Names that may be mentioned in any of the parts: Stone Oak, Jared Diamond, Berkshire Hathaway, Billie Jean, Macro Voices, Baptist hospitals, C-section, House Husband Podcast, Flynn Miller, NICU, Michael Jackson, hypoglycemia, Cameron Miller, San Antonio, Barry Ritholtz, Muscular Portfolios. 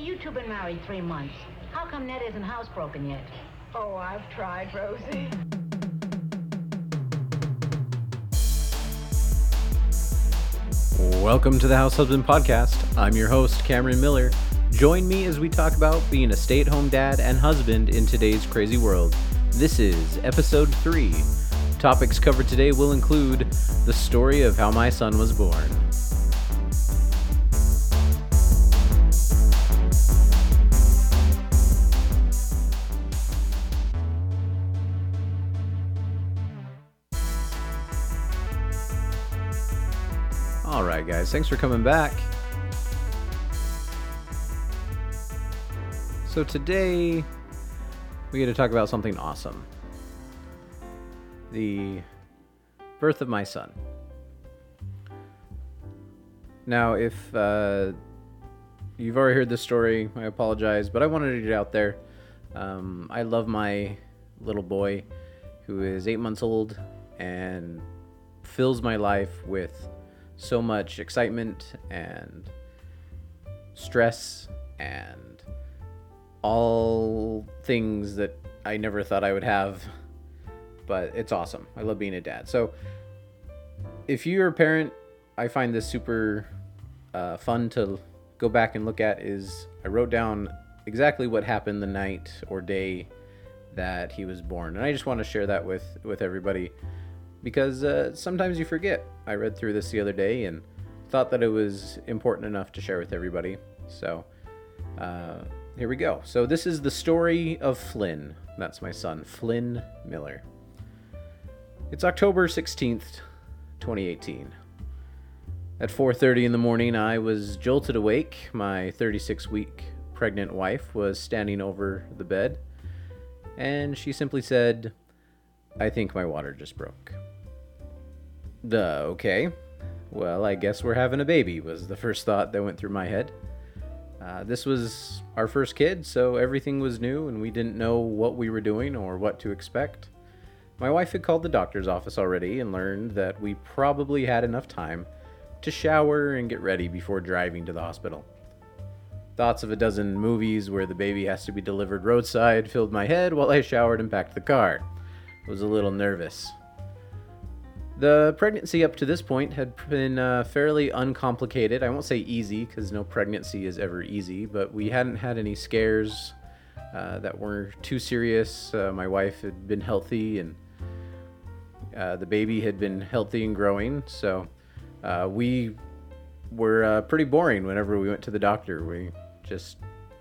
Say, you two been married 3 months. How come Ned isn't housebroken yet? Oh, I've tried, Rosie. Welcome to the House Husband Podcast. I'm your host, Cameron Miller. Join me as we talk about being a stay-at-home dad and husband in today's crazy world. This is episode 3. Topics covered today will include the story of how my son was born. All right, guys, thanks for coming back. So today, we get to talk about something awesome. The birth of my son. Now, if you've already heard this story, I apologize, but I wanted to get it out there. I love my little boy, who is 8 months old and fills my life with so much excitement and stress and all things that I never thought I would have, but it's awesome. I love being a dad. So if you're a parent, I find this super fun to go back and look at. Is I wrote down exactly what happened the night or day that he was born, and I just want to share that with everybody. Because sometimes you forget. I read through this the other day and thought that it was important enough to share with everybody. So here we go. So this is the story of Flynn. That's my son, Flynn Miller. It's October 16th, 2018. At 4:30 in the morning, I was jolted awake. My 36-week pregnant wife was standing over the bed, and she simply said, "I think my water just broke." Okay. Well, I guess we're having a baby was the first thought that went through my head. This was our first kid, so everything was new, and we didn't know what we were doing or what to expect. My wife had called the doctor's office already and learned that we probably had enough time to shower and get ready before driving to the hospital. Thoughts of a dozen movies where the baby has to be delivered roadside filled my head while I showered and packed the car. I was a little nervous. The pregnancy up to this point had been fairly uncomplicated. I won't say easy, because no pregnancy is ever easy, but we hadn't had any scares that were too serious. My wife had been healthy, and the baby had been healthy and growing, so we were pretty boring whenever we went to the doctor. We just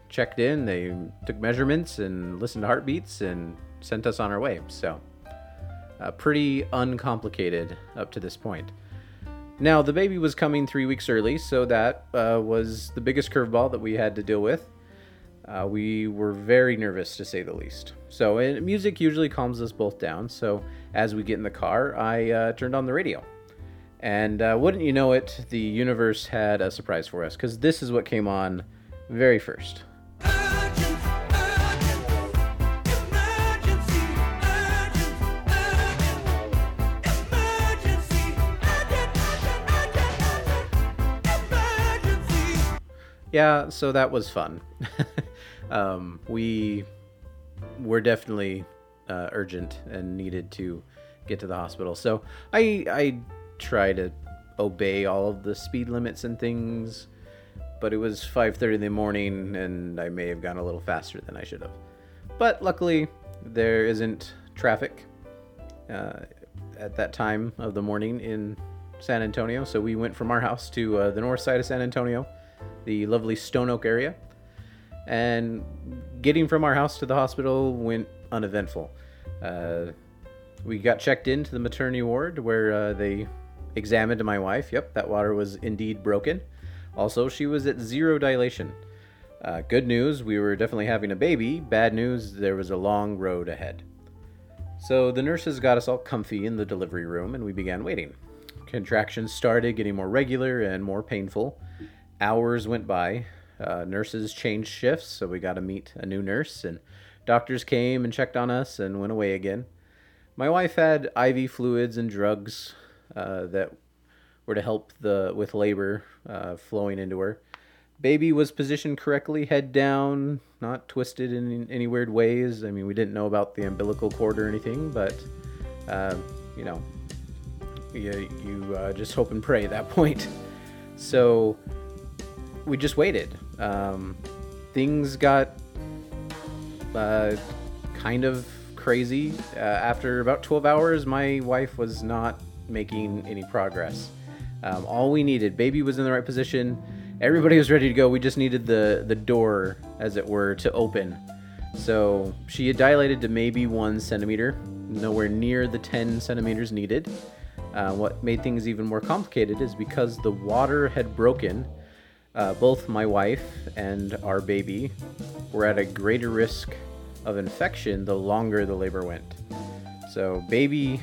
checked in, they took measurements and listened to heartbeats and sent us on our way, so pretty uncomplicated up to this point. Now, the baby was coming 3 weeks early, so that was the biggest curveball that we had to deal with. We were very nervous, to say the least. So, and music usually calms us both down, so as we get in the car, I turned on the radio. And wouldn't you know it, the universe had a surprise for us, because this is what came on very first. Yeah, so that was fun. We were definitely urgent and needed to get to the hospital. So I try to obey all of the speed limits and things, but it was 5:30 in the morning, and I may have gone a little faster than I should have. But luckily, there isn't traffic at that time of the morning in San Antonio, so we went from our house to the north side of San Antonio, the lovely Stone Oak area, and getting from our house to the hospital went uneventful. We got checked into the maternity ward where they examined my wife. Yep, that water was indeed broken. Also, she was at zero dilation. Good news, we were definitely having a baby. Bad news, there was a long road ahead. So the nurses got us all comfy in the delivery room, and we began waiting. Contractions started getting more regular and more painful. Hours went by. Nurses changed shifts, so we got to meet a new nurse, and doctors came and checked on us and went away again. My wife had IV fluids and drugs that were to help with labor flowing into her. Baby was positioned correctly, head down, not twisted in any weird ways. I mean, we didn't know about the umbilical cord or anything, but, you know, you just hope and pray at that point. So we just waited. Things got kind of crazy. After about 12 hours, my wife was not making any progress. All we needed, baby was in the right position. Everybody was ready to go. We just needed the door, as it were, to open. So she had dilated to maybe 1 centimeter, nowhere near the 10 centimeters needed. What made things even more complicated is because the water had broken, both my wife and our baby were at a greater risk of infection the longer the labor went. So baby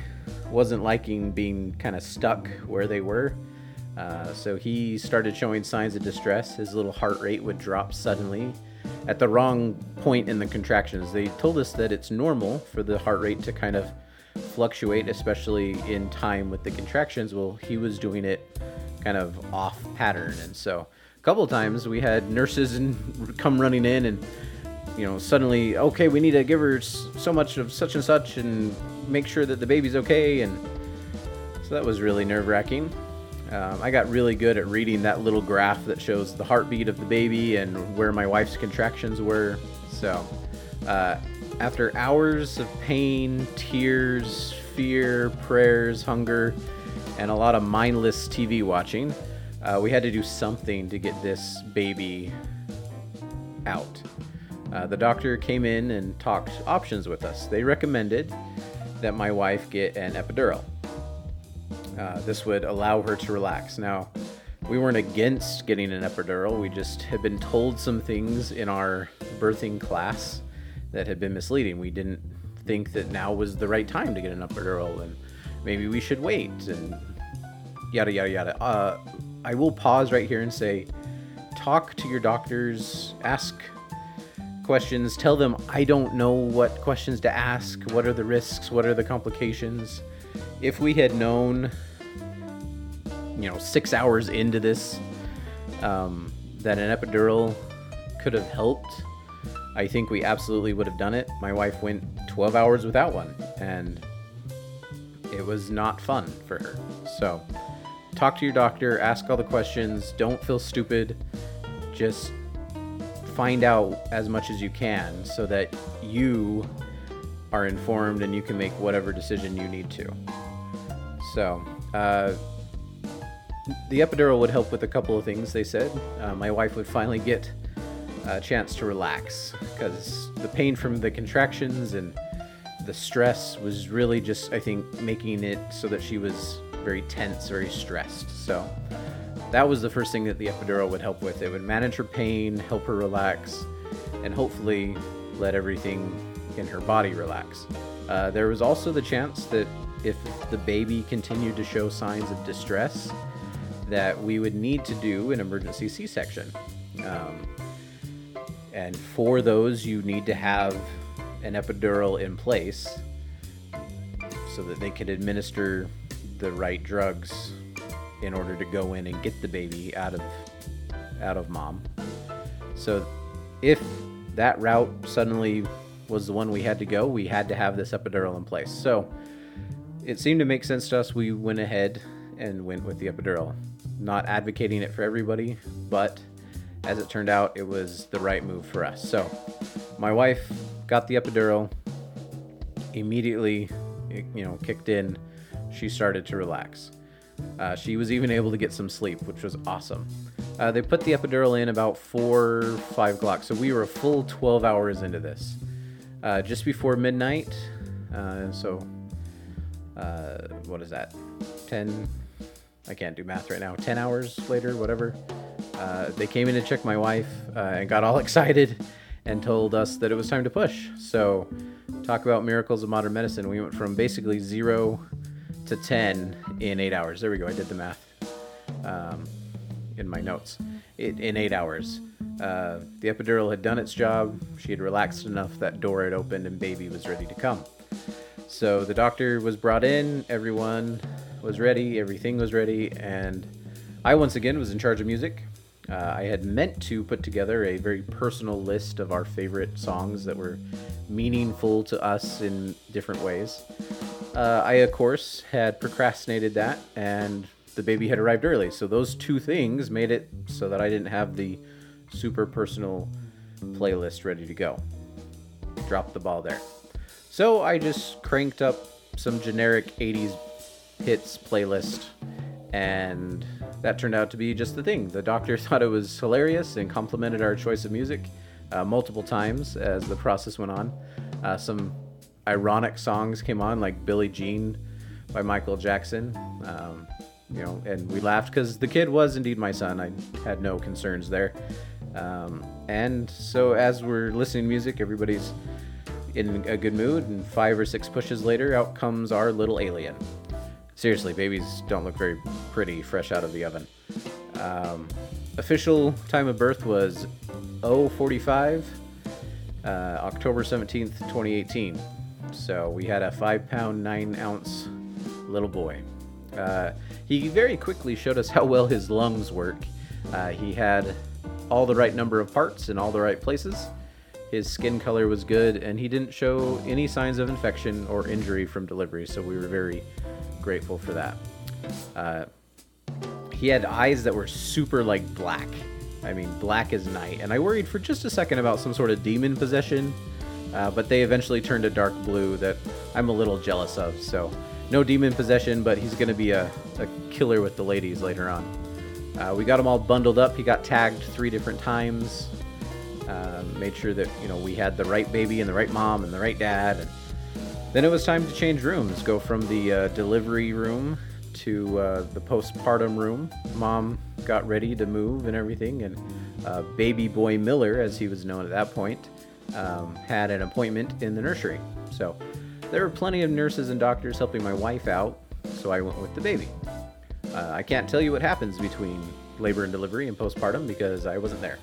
wasn't liking being kind of stuck where they were. So he started showing signs of distress. His little heart rate would drop suddenly at the wrong point in the contractions. They told us that it's normal for the heart rate to kind of fluctuate, especially in time with the contractions. Well, he was doing it kind of off pattern. And so a couple of times we had nurses come running in and, you know, suddenly, okay, we need to give her so much of such and such and make sure that the baby's okay. And so that was really nerve-wracking. I got really good at reading that little graph that shows the heartbeat of the baby and where my wife's contractions were. So after hours of pain, tears, fear, prayers, hunger, and a lot of mindless TV watching, we had to do something to get this baby out. The doctor came in and talked options with us. They recommended that my wife get an epidural. This would allow her to relax. Now, we weren't against getting an epidural. We just had been told some things in our birthing class that had been misleading. We didn't think that now was the right time to get an epidural, and maybe we should wait, and yada, yada, yada. I will pause right here and say, talk to your doctors, ask questions, tell them, I don't know what questions to ask, what are the risks, what are the complications. If we had known, you know, 6 hours into this, that an epidural could have helped, I think we absolutely would have done it. My wife went 12 hours without one, and it was not fun for her. So talk to your doctor, ask all the questions, don't feel stupid, just find out as much as you can so that you are informed and you can make whatever decision you need to. So the epidural would help with a couple of things, they said. My wife would finally get a chance to relax because the pain from the contractions and the stress was really just, I think, making it so that she was very tense, very stressed. So that was the first thing that the epidural would help with. It would manage her pain, help her relax, and hopefully let everything in her body relax. There was also the chance that if the baby continued to show signs of distress, that we would need to do an emergency C-section. And for those, you need to have an epidural in place so that they could administer the right drugs in order to go in and get the baby out of mom. So if that route suddenly was the one we had to go, we had to have this epidural in place. So it seemed to make sense to us. We went ahead and went with the epidural, not advocating it for everybody, but as it turned out, it was the right move for us. So my wife got the epidural, immediately, it, you know, kicked in. She started to relax. She was even able to get some sleep, which was awesome. They put the epidural in about 4 or 5 o'clock. So we were a full 12 hours into this. Just before midnight, what is that, 10, I can't do math right now, 10 hours later, whatever, they came in to check my wife and got all excited and told us that it was time to push. So talk about miracles of modern medicine. We went from basically 0 to 10 in 8 hours. There we go, I did the math in my notes, in 8 hours. The epidural had done its job. She had relaxed enough, that door had opened, and baby was ready to come. So the doctor was brought in, everyone was ready, everything was ready, and I once again was in charge of music. I had meant to put together a very personal list of our favorite songs that were meaningful to us in different ways. I, of course, had procrastinated that, and the baby had arrived early. So those two things made it so that I didn't have the super personal playlist ready to go. Dropped the ball there. So I just cranked up some generic 80s hits playlist, and that turned out to be just the thing. The doctor thought it was hilarious and complimented our choice of music multiple times as the process went on. Some ironic songs came on, like Billie Jean by Michael Jackson, and we laughed because the kid was indeed my son. I had no concerns there. And so as we're listening to music, everybody's in a good mood, and 5 or 6 pushes later, out comes our little alien. Seriously, babies don't look very pretty fresh out of the oven. Official time of birth was 0:45, October 17th, 2018. So we had a 5-pound, 9-ounce little boy. He very quickly showed us how well his lungs work. He had all the right number of parts in all the right places. His skin color was good, and he didn't show any signs of infection or injury from delivery, so we were very grateful for that. He had eyes that were super, black. I mean, black as night. And I worried for just a second about some sort of demon possession, but they eventually turned a dark blue that I'm a little jealous of, so no demon possession, but he's going to be a killer with the ladies later on. We got him all bundled up. He got tagged 3 different times. Made sure that, we had the right baby and the right mom and the right dad. And then it was time to change rooms, go from the delivery room to the postpartum room. Mom got ready to move and everything, and baby boy Miller, as he was known at that point, had an appointment in the nursery. So there were plenty of nurses and doctors helping my wife out, so I went with the baby. I can't tell you what happens between labor and delivery and postpartum because I wasn't there.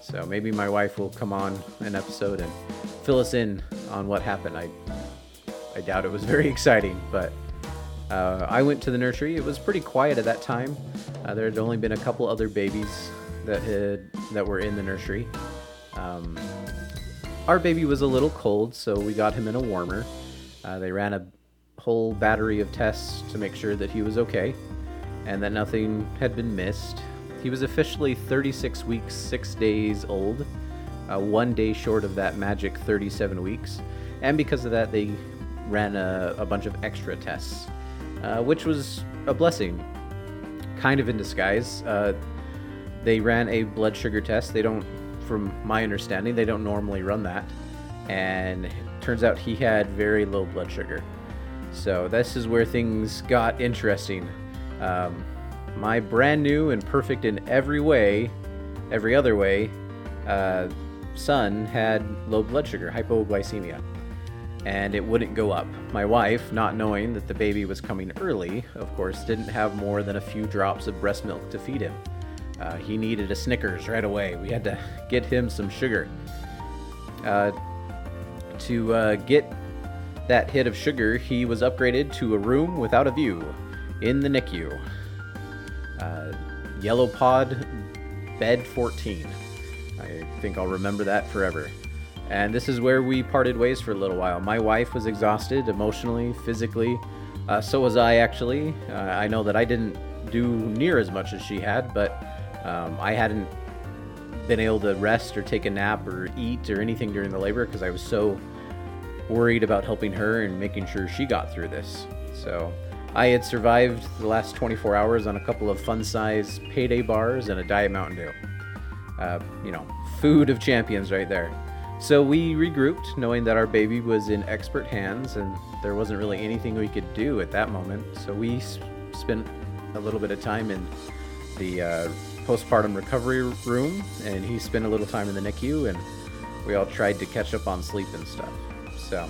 So maybe my wife will come on an episode and fill us in on what happened. I doubt it was very exciting, but I went to the nursery. It was pretty quiet at that time. There had only been a couple other babies that were in the nursery. Our baby was a little cold, so we got him in a warmer. They ran a whole battery of tests to make sure that he was okay and that nothing had been missed. He was officially 36 weeks, 6 days old, 1 day short of that magic 37 weeks. And because of that, they ran a bunch of extra tests, which was a blessing, kind of in disguise. They ran a blood sugar test. They don't, from my understanding, they don't normally run that. And it turns out he had very low blood sugar. So this is where things got interesting. My brand new and perfect in every other way, son had low blood sugar, hypoglycemia, and it wouldn't go up. My wife, not knowing that the baby was coming early, of course, didn't have more than a few drops of breast milk to feed him. He needed a Snickers right away. We had to get him some sugar. To get that hit of sugar, he was upgraded to a room without a view in the NICU. Yellow pod, bed 14. I think I'll remember that forever. And this is where we parted ways for a little while. My wife was exhausted emotionally, physically. So was I, actually. I know that I didn't do near as much as she had, but I hadn't been able to rest or take a nap or eat or anything during the labor because I was so worried about helping her and making sure she got through this. So I had survived the last 24 hours on a couple of fun-sized Payday bars and a Diet Mountain Dew. Food of champions right there. So we regrouped, knowing that our baby was in expert hands and there wasn't really anything we could do at that moment. So we spent a little bit of time in the postpartum recovery room, and he spent a little time in the NICU, and we all tried to catch up on sleep and stuff. So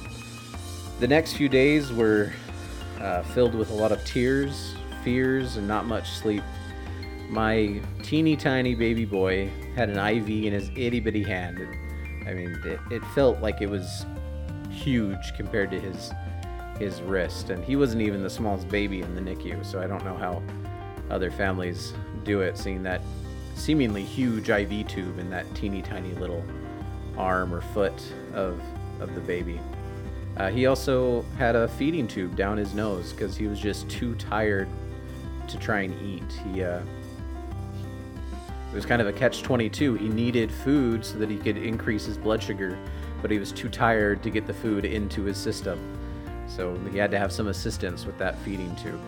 the next few days were filled with a lot of tears, fears, and not much sleep. My teeny tiny baby boy had an IV in his itty bitty hand. It felt like it was huge compared to his wrist, and he wasn't even the smallest baby in the NICU, so I don't know how other families do it, seeing that seemingly huge IV tube in that teeny tiny little arm or foot of the baby. He also had a feeding tube down his nose because he was just too tired to try and eat. It was kind of a catch-22. He needed food so that he could increase his blood sugar, but he was too tired to get the food into his system. So he had to have some assistance with that feeding tube.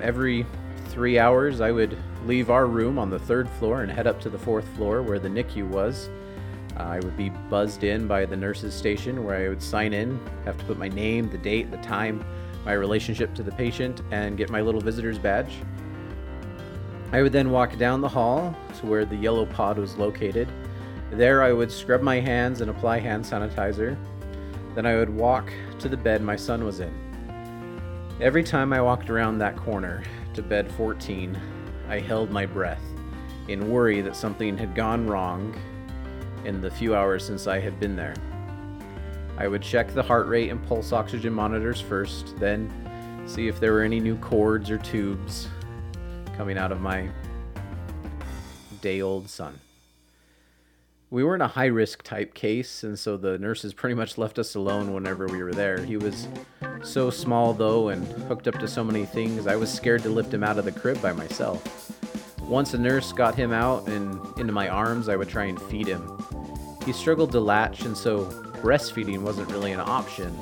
Every 3 hours, I would leave our room on the third floor and head up to the fourth floor where the NICU was. I would be buzzed in by the nurse's station where I would sign in, have to put my name, the date, the time, my relationship to the patient, and get my little visitor's badge. I would then walk down the hall to where the yellow pod was located. There I would scrub my hands and apply hand sanitizer. Then I would walk to the bed my son was in. Every time I walked around that corner to bed 14, I held my breath in worry that something had gone wrong in the few hours since I had been there. I would check the heart rate and pulse oxygen monitors first, then see if there were any new cords or tubes coming out of my day-old son. We weren't a high-risk type case, and so the nurses pretty much left us alone whenever we were there. He was so small, though, and hooked up to so many things, I was scared to lift him out of the crib by myself. Once a nurse got him out and into my arms, I would try and feed him. He struggled to latch, and so breastfeeding wasn't really an option.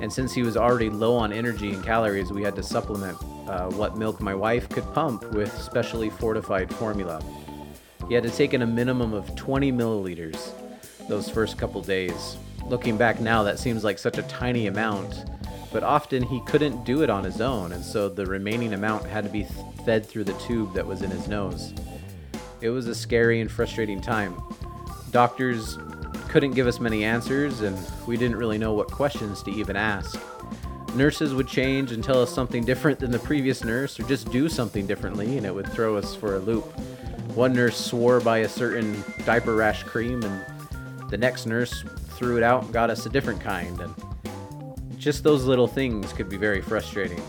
And since he was already low on energy and calories, we had to supplement what milk my wife could pump with specially fortified formula. He had to take in a minimum of 20 milliliters those first couple days. Looking back now, that seems like such a tiny amount, but often he couldn't do it on his own, and so the remaining amount had to be fed through the tube that was in his nose. It was a scary and frustrating time. Doctors couldn't give us many answers, and we didn't really know what questions to even ask. Nurses would change and tell us something different than the previous nurse, or just do something differently, and it would throw us for a loop. One nurse swore by a certain diaper rash cream, and the next nurse threw it out and got us a different kind. And just those little things could be very frustrating.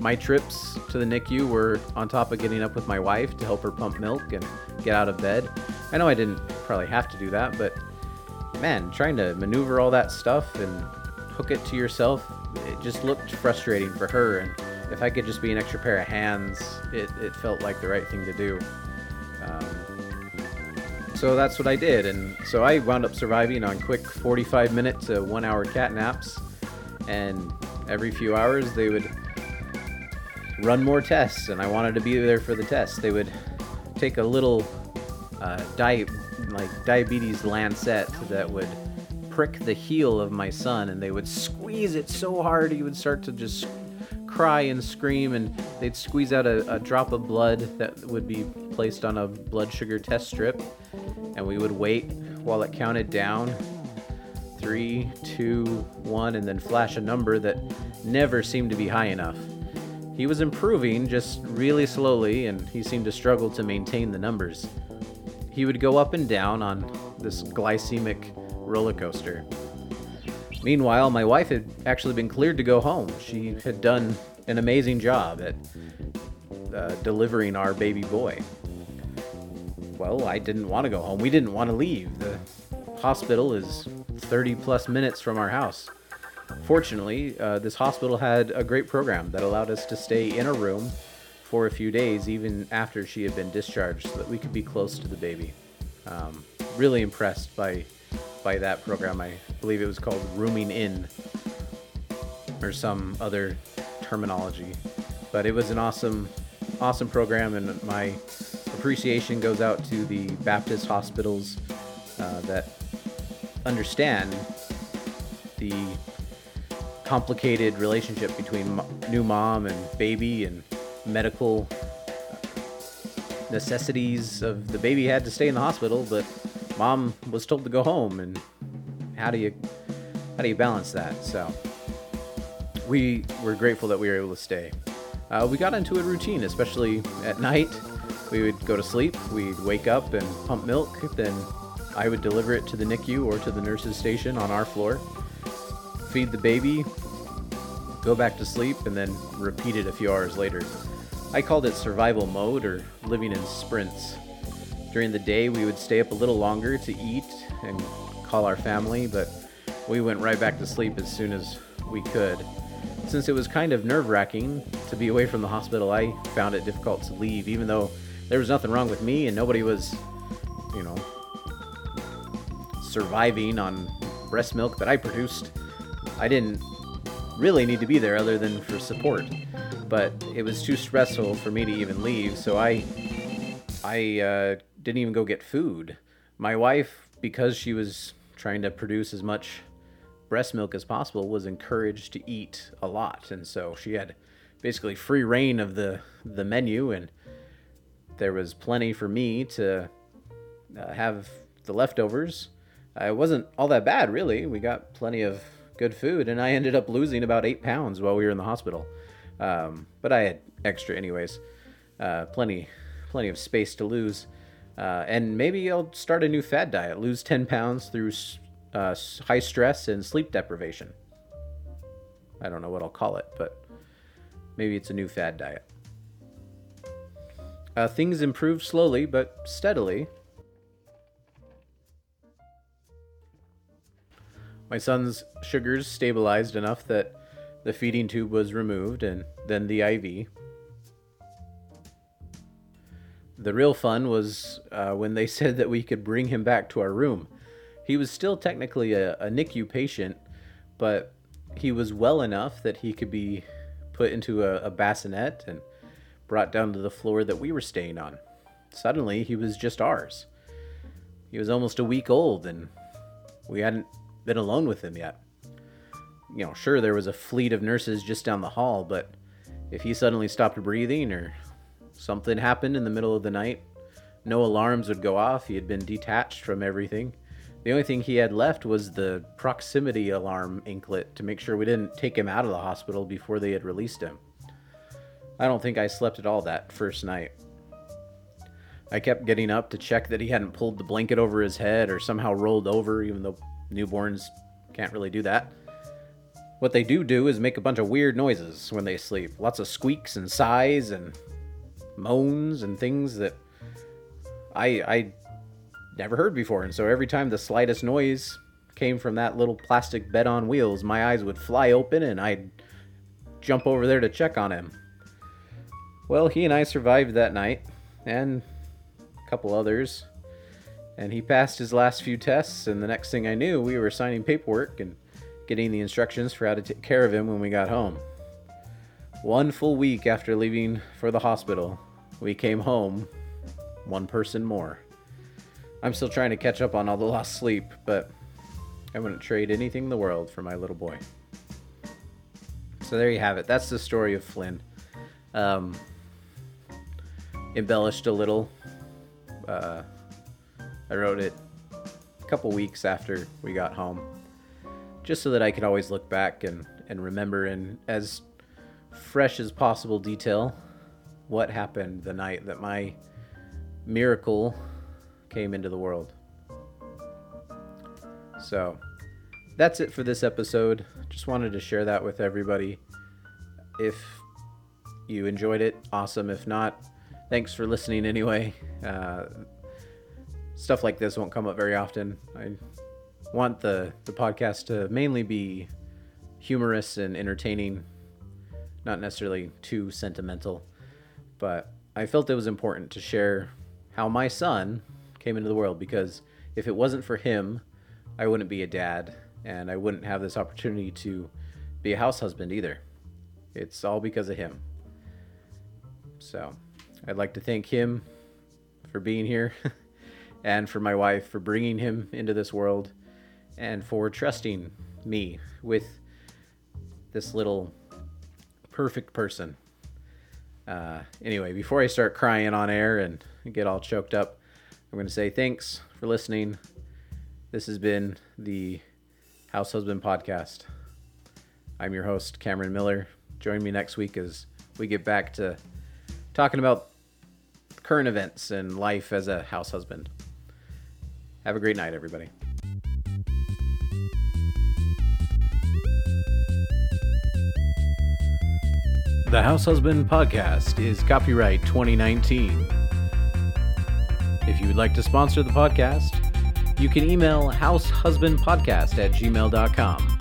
My trips to the NICU were on top of getting up with my wife to help her pump milk and get out of bed. I know I didn't probably have to do that, but man, trying to maneuver all that stuff and hook it to yourself, it just looked frustrating for her. And if I could just be an extra pair of hands, it felt like the right thing to do. So that's what I did. And so I wound up surviving on quick 45-minute to 1-hour cat naps. And every few hours, they would run more tests, and I wanted to be there for the tests. They would take a little diabetes lancet that would prick the heel of my son, and they would squeeze it so hard he would start to just cry and scream, and they'd squeeze out a drop of blood that would be placed on a blood sugar test strip, and we would wait while it counted down 3, 2, 1, and then flash a number that never seemed to be high enough. He was improving just really slowly, and he seemed to struggle to maintain the numbers. He would go up and down on this glycemic roller coaster. Meanwhile, my wife had actually been cleared to go home. She had done an amazing job at delivering our baby boy. Well, I didn't want to go home. We didn't want to leave. The hospital is 30 plus minutes from our house. Fortunately, this hospital had a great program that allowed us to stay in a room for a few days, even after she had been discharged, so that we could be close to the baby. Really impressed by that program. I believe it was called rooming in or some other terminology, but it was an awesome program, and my appreciation goes out to the Baptist hospitals that understand the complicated relationship between new mom and baby and medical necessities of the baby had to stay in the hospital, but mom was told to go home, and how do you balance that? So we were grateful that we were able to stay. We got into a routine, especially at night. We would go to sleep, we'd wake up and pump milk, then I would deliver it to the NICU or to the nurse's station on our floor, feed the baby, go back to sleep, and then repeat it a few hours later. I called it survival mode or living in sprints. During the day, we would stay up a little longer to eat and call our family, but we went right back to sleep as soon as we could. Since it was kind of nerve-wracking to be away from the hospital, I found it difficult to leave, even though there was nothing wrong with me and nobody was, surviving on breast milk that I produced. I didn't really need to be there other than for support, but it was too stressful for me to even leave, so I didn't even go get food. My wife, because she was trying to produce as much breast milk as possible, was encouraged to eat a lot, and so she had basically free reign of the menu, and there was plenty for me to have the leftovers. It wasn't all that bad, really. We got plenty of good food, and I ended up losing about 8 pounds while we were in the hospital, but I had extra anyways, plenty of space to lose, and maybe I'll start a new fad diet, lose 10 pounds through high stress and sleep deprivation. I don't know what I'll call it, but maybe it's a new fad diet. Things improved slowly but steadily. My son's sugars stabilized enough that the feeding tube was removed and then the IV. The real fun was when they said that we could bring him back to our room. He was still technically a NICU patient, but he was well enough that he could be put into a bassinet and brought down to the floor that we were staying on. Suddenly, he was just ours. He was almost a week old, and we hadn't been alone with him yet. Sure, there was a fleet of nurses just down the hall, but if he suddenly stopped breathing or something happened in the middle of the night, no alarms would go off. He had been detached from everything. The only thing he had left was the proximity alarm anklet to make sure we didn't take him out of the hospital before they had released him. I don't think I slept at all that first night. I kept getting up to check that he hadn't pulled the blanket over his head or somehow rolled over, even though newborns can't really do that. What they do is make a bunch of weird noises when they sleep. Lots of squeaks and sighs and moans and things that I never heard before, and so every time the slightest noise came from that little plastic bed on wheels, my eyes would fly open and I'd jump over there to check on him. Well, he and I survived that night, and a couple others, and he passed his last few tests, and the next thing I knew, we were signing paperwork and getting the instructions for how to take care of him when we got home. One full week after leaving for the hospital, we came home, one person more. I'm still trying to catch up on all the lost sleep, but I wouldn't trade anything in the world for my little boy. So there you have it. That's the story of Flynn. Embellished a little. I wrote it a couple weeks after we got home, just so that I could always look back and remember in as fresh as possible detail what happened the night that my miracle came into the world. So that's it for this episode. Just wanted to share that with everybody. If you enjoyed it, awesome. If not, thanks for listening anyway. Stuff like this won't come up very often. I want the podcast to mainly be humorous and entertaining, not necessarily too sentimental, but I felt it was important to share how my son came into the world, because if it wasn't for him, I wouldn't be a dad, and I wouldn't have this opportunity to be a house husband either. It's all because of him. So I'd like to thank him for being here and for my wife for bringing him into this world and for trusting me with this little perfect person. Anyway, before I start crying on air and get all choked up, I'm going to say thanks for listening. This has been the House Husband Podcast. I'm your host, Cameron Miller. Join me next week as we get back to talking about current events and life as a house husband. Have a great night, everybody. The House Husband Podcast is copyright 2019. If you would like to sponsor the podcast, you can email househusbandpodcast@gmail.com.